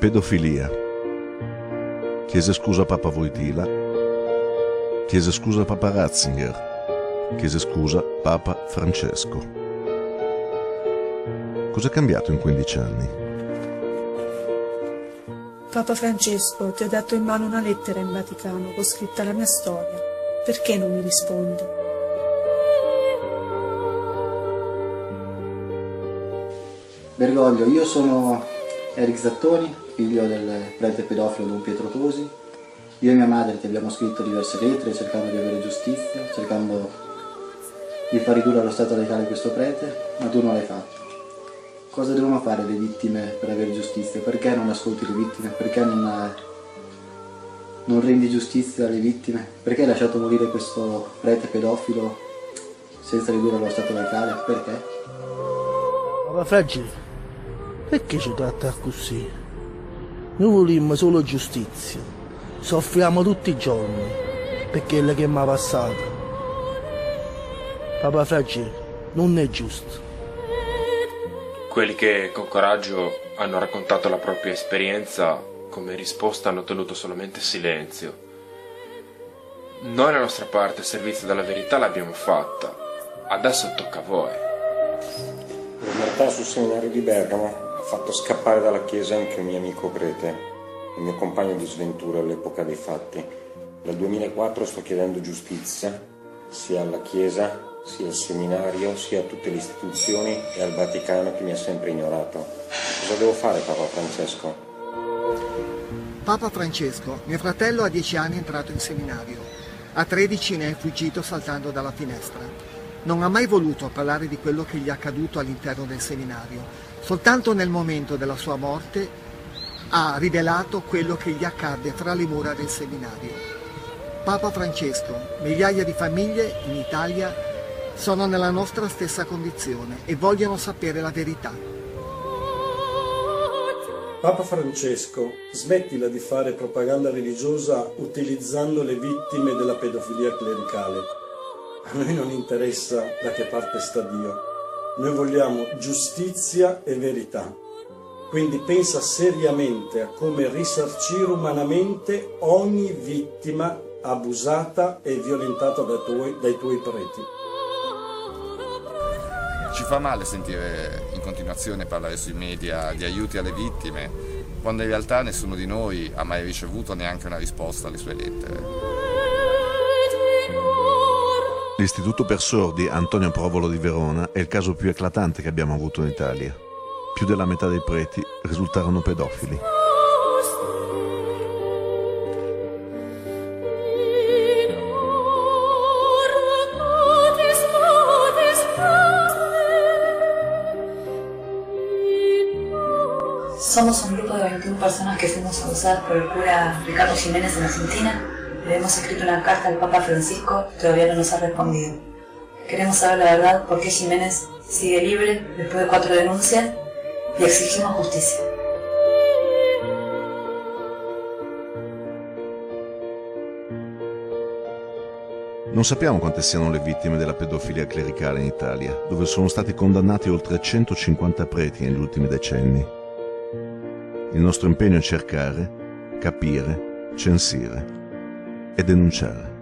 Pedofilia. Chiese scusa a Papa Wojtyla. Chiese scusa a Papa Ratzinger. Chiese scusa Papa Francesco. Cos'è cambiato in 15 anni? Papa Francesco, ti ho dato in mano una lettera in Vaticano con scritta la mia storia. Perché non mi rispondi? Bergoglio, io sono Eric Zattoni, figlio del prete pedofilo Don Pietro. Io e mia madre ti abbiamo scritto diverse lettere cercando di avere giustizia, cercando di far ridurre allo stato legale questo prete, ma tu non l'hai fatto. Cosa devono fare le vittime per avere giustizia? Perché non ascolti le vittime? Perché non rendi giustizia alle vittime? Perché hai lasciato morire questo prete pedofilo senza ridurre allo stato legale? Perché? Ma Francesco, perché ci tratta così? Noi vogliamo solo giustizia. Soffriamo tutti i giorni per quello che mi è passato. Papa Francesco, non è giusto. Quelli che con coraggio hanno raccontato la propria esperienza, come risposta hanno ottenuto solamente silenzio. Noi la nostra parte al servizio della verità l'abbiamo fatta, adesso tocca a voi. In realtà sul seminario di Bergamo ho fatto scappare dalla chiesa anche un mio amico prete, il mio compagno di sventura all'epoca dei fatti. Dal 2004 sto chiedendo giustizia sia alla chiesa, sia al seminario, sia a tutte le istituzioni e al Vaticano che mi ha sempre ignorato. Cosa devo fare, Papa Francesco? Papa Francesco, mio fratello a 10 anni è entrato in seminario. A 13 ne è fuggito saltando dalla finestra. Non ha mai voluto parlare di quello che gli è accaduto all'interno del seminario. Soltanto nel momento della sua morte ha rivelato quello che gli accadde tra le mura del seminario. Papa Francesco, migliaia di famiglie in Italia sono nella nostra stessa condizione e vogliono sapere la verità. Papa Francesco, smettila di fare propaganda religiosa utilizzando le vittime della pedofilia clericale. A noi non interessa da che parte sta Dio. Noi vogliamo giustizia e verità. Quindi pensa seriamente a come risarcire umanamente ogni vittima abusata e violentata dai tuoi preti. Ci fa male sentire in continuazione parlare sui media di aiuti alle vittime, quando in realtà nessuno di noi ha mai ricevuto neanche una risposta alle sue lettere. L'Istituto per Sordi Antonio Provolo di Verona è il caso più eclatante che abbiamo avuto in Italia. Più della metà dei preti risultarono pedofili. Somos un grupo de 21 personas que fuimos acusadas por el cura Ricardo Jiménez en Argentina. Le hemos escrito una carta al Papa Francisco, todavía no nos ha respondido. Queremos saber la verdad por qué Jiménez sigue libre después de 4 denuncias y exigimos justicia. Non sappiamo quante siano le vittime della pedofilia clericale in Italia, dove sono stati condannati oltre 150 preti negli ultimi decenni. Il nostro impegno è cercare, capire, censire e denunciare.